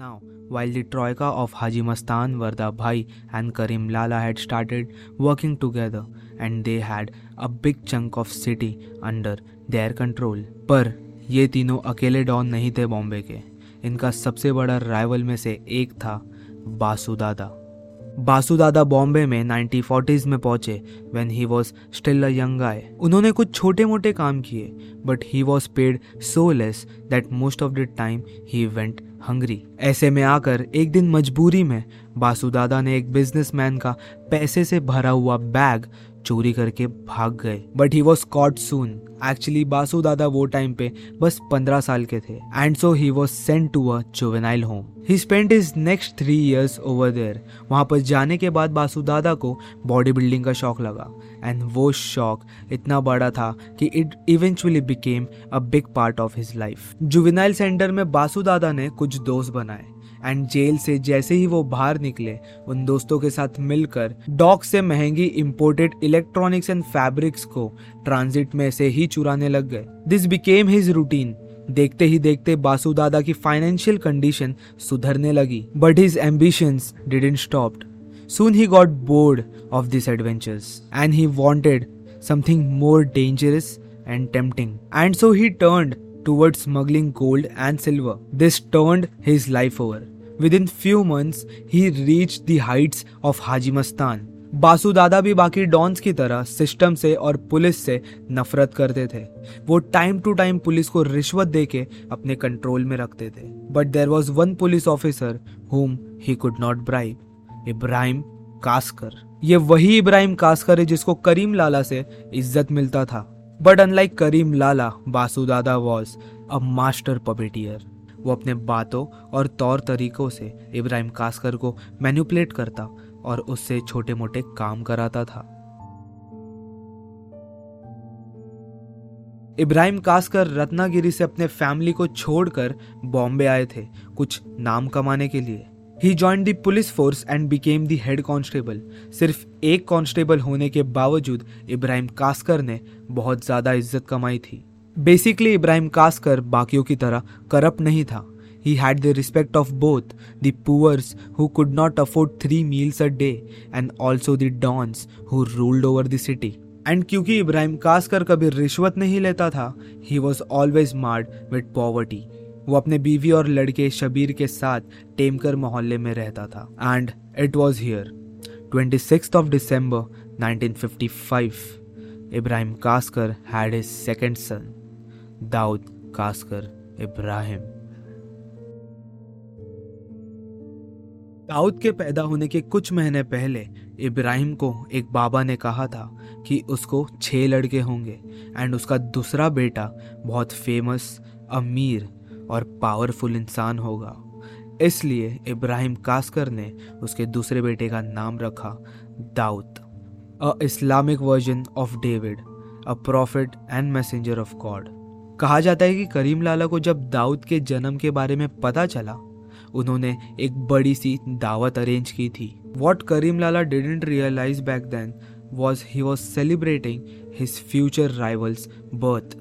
Now, while the troika of Haji Mastan, Varda Bhai and Karim Lala had started working together and they had a big chunk of city under their control. पर ये तीनों अकेले don नहीं थे बॉम्बे के। इनका सबसे बड़ा राइवल में से एक था बासु दादा। बासु दादा बॉम्बे में 1940s में पहुंचे when he was still a young guy. उन्होंने कुछ छोटे मोटे काम किए but he was paid so less that most of the time he went hungry. ऐसे में आकर एक दिन मजबूरी में बासु दादा ने एक बिजनेसमैन का पैसे से भरा हुआ बैग चोरी करके भाग गए but he was caught soon. Actually Basu Dada वो टाइम पे बस 15 साल के थे and so he was sent to a juvenile home. He spent his next 3 years over there. वहाँ पर जाने के बाद बासु दादा को बॉडी बिल्डिंग का शौक लगा एंड वो शौक इतना बड़ा था कि it eventually became a big part of his life. Juvenile centre में बासु दादा ने कुछ दोस्त बनाए एंड जेल से जैसे ही वो बाहर निकले उन दोस्तों के साथ मिलकर डॉक से महंगी इंपोर्टेड इलेक्ट्रॉनिक्स एंड फैब्रिक्स को ट्रांजिट में से ही चुराने लग गए। This became his routine. देखते ही देखते बासु दादा की फाइनेंशियल कंडीशन सुधरने लगी but his ambitions didn't stopped. Soon he got bored of this adventures and he wanted something more dangerous and tempting and so he turned towards smuggling gold and silver. This turned his life over. Within few months, he reached the heights of Haji Mastan. Basu Dada भी बाकी dons की तरह system से और police से नफरत करते थे। वो टाइम टू टाइम पुलिस को रिश्वत देके अपने कंट्रोल में रखते थे। But there was one police officer whom he could not bribe, Ibrahim Kaskar. ये वही इब्राहिम कास्कर है जिसको करीम लाला से इज्जत मिलता था। But unlike Karim Lala, Basu Dada was a master puppeteer. वो अपने बातों और तौर तरीकों से इब्राहिम कास्कर को मैनिपुलेट करता और उससे छोटे मोटे काम कराता था। इब्राहिम कास्कर रत्नागिरी से अपने फैमिली को छोड़कर बॉम्बे आए थे कुछ नाम कमाने के लिए। He joined the police force and became the head constable. सिर्फ एक कांस्टेबल होने के बावजूद इब्राहिम कास्कर ने बहुत ज़्यादा इज्जत कमाई थी। बेसिकली इब्राहिम कास्कर बाकियों की तरह करप्ट नहीं था। He had the respect of both the poors who could not afford 3 meals a day and also the dons who ruled over the city. And क्योंकि इब्राहिम कास्कर कभी रिश्वत नहीं लेता था, he was always marred with poverty. वो अपने बीवी और लड़के शबीर के साथ टेमकर मोहल्ले में रहता था। And it was here 26 December 1955 Ibrahim Kaskar had his second son Dawood Kaskar Ibrahim. Dawood के पैदा होने के कुछ महीने पहले इब्राहिम को एक बाबा ने कहा था कि उसको 6 लड़के होंगे एंड उसका दूसरा बेटा बहुत फेमस, अमीर और पावरफुल इंसान होगा। इसलिए इब्राहिम कास्कर ने उसके दूसरे बेटे का नाम रखा Dawood, a Islamic version of David, a prophet and messenger of God. कहा जाता है कि करीम लाला को जब दाऊद के जन्म के बारे में पता चला, उन्होंने एक बड़ी सी दावत अरेंज की थी। What Karim Lala didn't realise back then was he was celebrating his future rival's birth.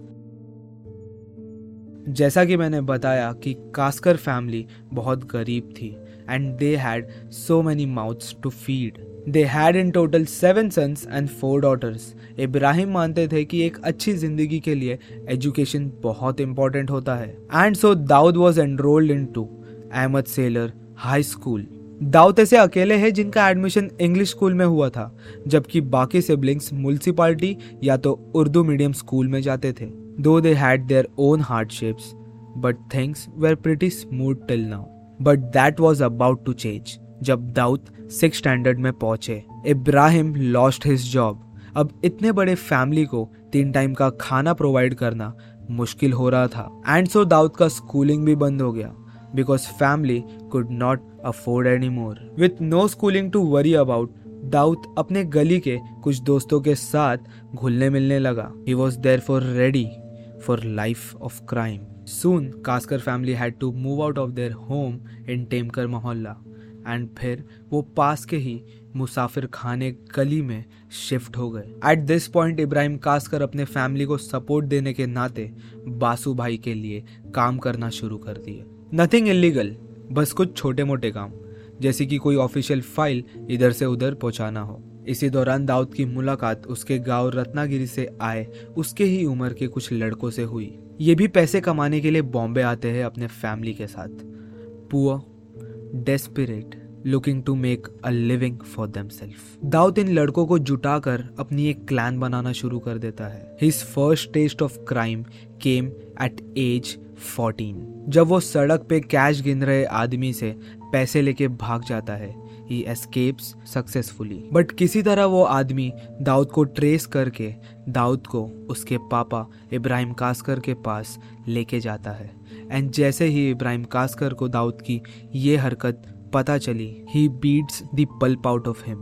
जैसा कि मैंने बताया कि कास्कर फैमिली बहुत गरीब थी and they had so many mouths to feed. They had in total 7 sons and 4 daughters। Ibrahim मानते थे कि एक अच्छी जिंदगी के लिए एजुकेशन बहुत इम्पोर्टेंट होता है and so Dawood was enrolled into Ahmed Sailor high school. Dawood ऐसे अकेले हैं जिनका एडमिशन इंग्लिश स्कूल में हुआ था, जबकि बाकी सिबलिंग्स म्युनिसिपालिटी या तो उर्दू मीडियम स्कूल में जाते थे। Though they had their own hardships, but things were pretty smooth till now. But that was about to change. जब दाऊद 6th standard में पहुंचे, इब्राहिम lost his job. अब इतने बड़े फैमिली को 3 time का खाना प्रोवाइड करना मुश्किल हो रहा था एंड सो दाऊद का स्कूलिंग भी बंद हो गया because family could not afford any more. With no schooling to worry about, Dawood अपने गली के कुछ दोस्तों के साथ घुलने मिलने लगा। He was therefore ready for life of crime. Soon, Kaskar family had to move out of their home in Temkar Mohalla, and फिर वो पास के ही मुसाफिर खाने गली में शिफ्ट हो गए। At this point, Ibrahim Kaskar अपने फैमिली को सपोर्ट देने के नाते बासु भाई के लिए काम करना शुरू कर दिया। Nothing illegal, बस कुछ छोटे मोटे काम जैसे कि कोई ऑफिशियल फाइल इधर से उधर पहुंचाना हो। इसी दौरान दाऊद की मुलाकात उसके गांव रत्नागिरी से आए उसके ही उम्र के कुछ लड़कों से हुई। ये भी पैसे कमाने के लिए बॉम्बे आते हैं अपने फैमिली के साथ। Poor, desperate, looking to make a living for themself. Dawood इन लड़कों को जुटाकर अपनी एक क्लैन बनाना शुरू कर देता है। His first taste of crime came at age 14, जब वो सड़क पे कैश गिन रहे आदमी से पैसे लेके भाग जाता है। He escapes successfully, बट किसी तरह वो आदमी दाऊद को ट्रेस करके दाऊद को उसके पापा इब्राहिम कास्कर के पास लेके जाता है। एंड जैसे ही इब्राहिम कास्कर को दाऊद की ये हरकत पता चली, he beats the pulp out of him.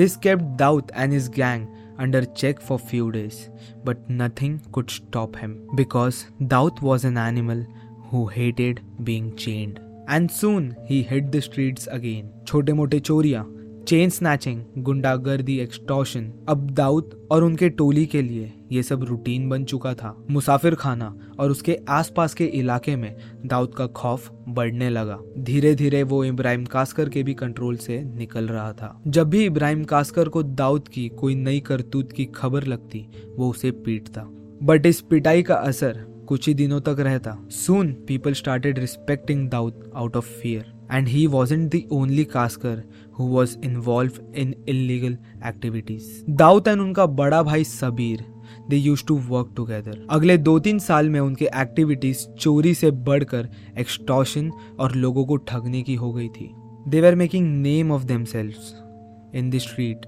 This kept Dawood and his gang under check for few days, but nothing could stop him because Dawood was an animal who hated being chained. And soon he hit the streets again. छोटे मोटे चोरियां, chain snatching, गुंडागर्दी, extortion, अब दाऊद और उनके टोली के लिए ये सब रूटीन बन चुका था। मुसाफिर खाना और उसके आसपास के इलाके में दाऊद का खौफ बढ़ने लगा। धीरे धीरे वो इब्राहिम कास्कर के भी कंट्रोल से निकल रहा था। जब भी इब्राहिम कास्कर को दाऊद की कोई नई करतूत की खबर लगती, वो उसे पीटता, बट इस पिटाई का असर कुछ ही दिनों तक रहता। Soon people started respecting Dawood out of fear, and he wasn't the only Kaskar who was involved in illegal activities. Dawood और उनका बड़ा भाई Sabir, they used to work together. अगले 2-3 साल में उनके एक्टिविटीज चोरी से बढ़कर एक्सटॉर्शन और लोगों को ठगने की हो गई थी। They were making name of themselves in the street.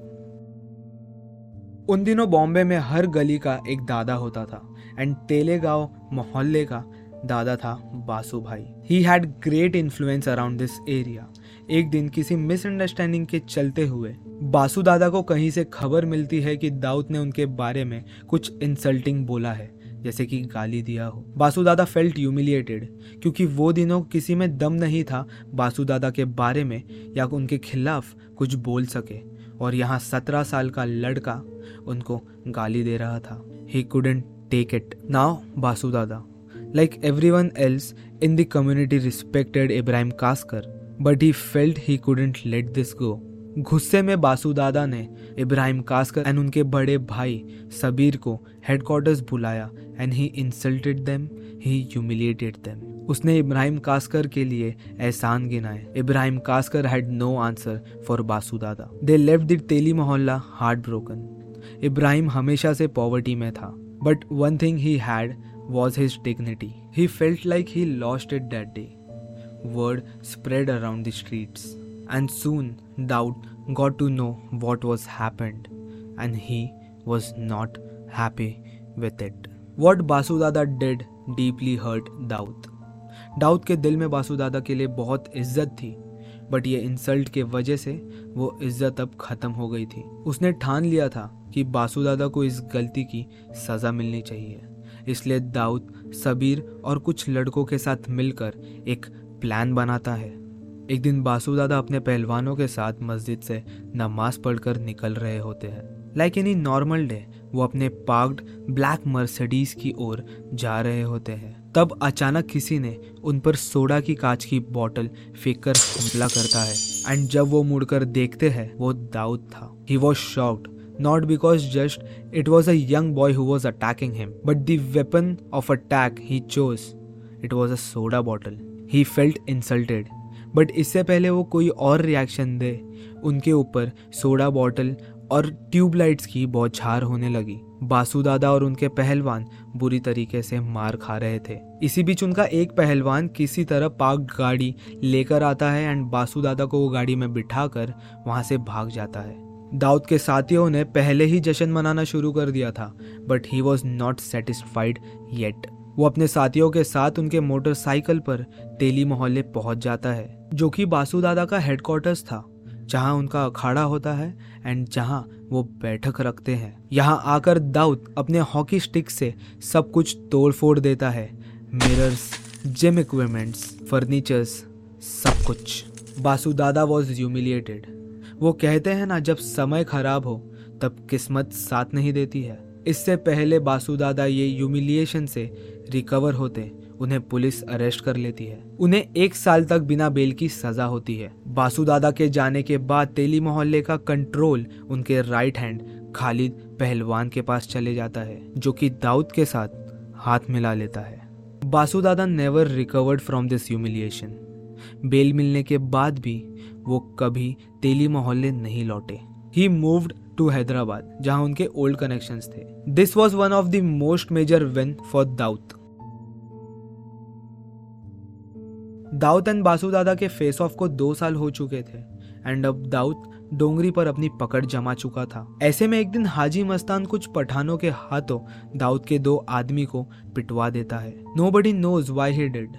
उन दिनों बॉम्बे में हर गली का एक दादा होता था, एंड तेले गांव मोहल्ले का दादा था बासु भाई। He had great influence around this area. एक दिन किसी मिसअंडरस्टैंडिंग के चलते हुए बासु दादा को कहीं से खबर मिलती है कि दाऊद ने उनके बारे में कुछ इंसल्टिंग बोला है, जैसे कि गाली दिया हो। बासु दादा फेल्ट ह्यूमिलिएटेड, क्योंकि वो दिनों किसी में दम नहीं था बासु दादा के बारे में या उनके खिलाफ कुछ बोल सके, और यहाँ 17 साल का लड़का उनको गाली दे रहा था। He couldn't take it. Now Basu Dada, like everyone else in the community, respected Ibrahim Kaskar, but he felt he couldn't let this go. गुस्से में बासु दादा ने इब्राहिम कास्कर एंड उनके बड़े भाई सबीर को हेडक्वार्टर्स बुलाया, and he insulted them, he humiliated them. उसने इब्राहिम कास्कर के लिए एहसान गिनाए। Ibrahim Kaskar had no answer for Basu Dada. They left the तेली मोहल्ला हार्ट ब्रोकन। इब्राहिम हमेशा से पॉवर्टी में था, but one thing he had was his dignity. He felt like he lost it that day. Word spread around the streets, and soon Dawood got to know what was happened, and he was not happy with it. What Basu Dada did deeply hurt Dawood. Dawood के दिल में बासु दादा के लिए बहुत इज्जत थी, but ये insult के वजह से वो इज्जत अब खत्म हो गई थी। उसने ठान लिया था कि बासु दादा को इस गलती की सजा मिलनी चाहिए, इसलिए दाऊद, सबीर और कुछ लड़कों के साथ मिलकर एक प्लान बनाता है। एक दिन बासु दादा अपने पहलवानों के साथ मस्जिद से नमाज पढ़कर निकल रहे होते हैं। लाइक एनी नॉर्मल डे वो अपने पार्क्ड ब्लैक मर्सिडीज की ओर जा रहे होते हैं, तब अचानक किसी ने उन पर सोडा की कांच की बोतल फेंक कर हमला करता है, एंड जब वो मुड़कर देखते हैं वो दाऊद था। He was shocked, not because just it was a young boy who was attacking him, but the weapon of attack he chose, it was a soda bottle. He felt insulted, but इससे पहले वो कोई और reaction दे, उनके ऊपर soda bottle और tubelights की बौछार होने लगी। बासु दादा और उनके पहलवान बुरी तरीके से मार खा रहे थे। इसी बीच उनका एक पहलवान किसी तरह पार्क गाड़ी लेकर आता है, एंड बासु दादा को वो गाड़ी में बिठाकर वहां से भाग जाता है। दाऊद के साथियों ने पहले ही जश्न मनाना शुरू कर दिया था, but he was not satisfied yet. वो अपने साथियों के साथ उनके मोटरसाइकिल पर तेली मोहल्ले पहुंच जाता है, जो कि बासु दादा का हेडक्वार्टर्स था, जहां उनका अखाड़ा होता है एंड जहां वो बैठक रखते हैं। यहां आकर दाऊद अपने हॉकी स्टिक से सब कुछ तोड़ फोड़ देता है, मिरर्स, जिम इक्विपमेंट्स, फर्नीचर्स, सब कुछ। Basu Dada was humiliated. वो कहते हैं ना, जब समय खराब हो तब किस्मत साथ नहीं देती है। इससे पहले बासु दादा ये ह्यूमिलिएशन से रिकवर होते, उन्हें पुलिस अरेस्ट कर लेती है। उन्हें 1 साल तक बिना बेल की सजा होती है। बासु दादा के जाने के बाद तेली मोहल्ले का कंट्रोल उनके राइट हैंड खालिद पहलवान के पास चले जाता है, जो कि दाऊद के साथ हाथ मिला लेता है। Basu Dada never recovered from this humiliation. Bail मिलने के बाद भी वो कभी तेली मोहल्ले नहीं लौटे। ही मूव्ड टू हैदराबाद, जहां उनके ओल्ड कनेक्शंस थे। This was one of the most major win for Dawood. Dawood and Basu Dada के फेस ऑफ को 2 साल हो चुके थे एंड अब दाऊद डोंगरी पर अपनी पकड़ जमा चुका था। ऐसे में एक दिन हाजी मस्तान कुछ पठानों के हाथों दाऊद के 2 आदमी को पिटवा देता है। Nobody knows why he did,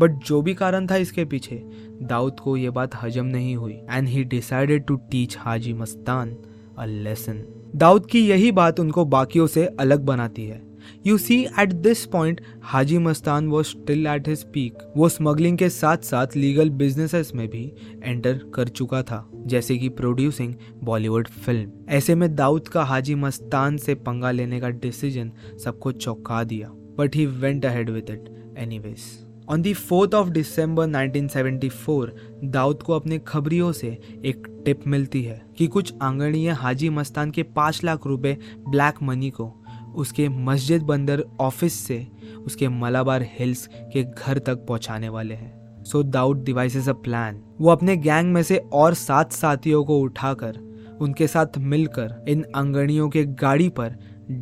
but जो भी कारण था इसके पीछे, दाऊद को ये बात हजम नहीं हुई and he decided to teach Haji Mastan a lesson. Dawood की यही बात उनको बाकियों से अलग बनाती है। You see, at this point, Haji Mastan was still at his peak. वो स्मगलिंग के साथ साथ लीगल बिजनेसेस में भी एंटर कर चुका था, जैसे कि प्रोड्यूसिंग बॉलीवुड फिल्म। ऐसे में दाऊद का हाजी मस्तान से पंगा लेने का डिसीजन सबको चौंका दिया, but he went ahead with it anyways. On the 4th of December 1974 Dawood को अपने खबरियों से एक टिप मिलती है कि कुछ आंगणीय हाजी मस्तान के 5 लाख रुपए ब्लैक मनी को उसके मस्जिद बंदर ऑफिस से उसके मलाबार हिल्स के घर तक पहुंचाने वाले हैं। So Dawood devises a plan. वो अपने गैंग में से और 7 साथियों को उठाकर उनके साथ मिलकर इन अंगड़ियों के गाड़ी पर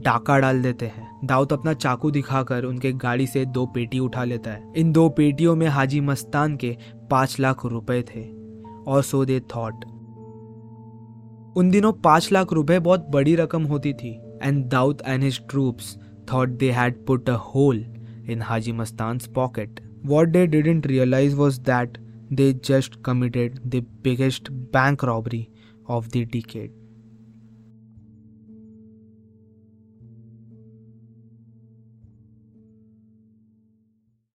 डाका डाल देते हैं। दाऊद अपना चाकू दिखाकर उनके गाड़ी से 2 पेटी उठा लेता है। इन 2 पेटियों में हाजी मस्तान के 5 लाख रुपए थे और सो दे थॉट। उन दिनों 5 लाख रुपए बहुत बड़ी रकम होती थी and Daud and his troops thought they had put a hole in Haji Mastan's pocket. What they didn't realize was that they just committed the biggest bank robbery of the decade.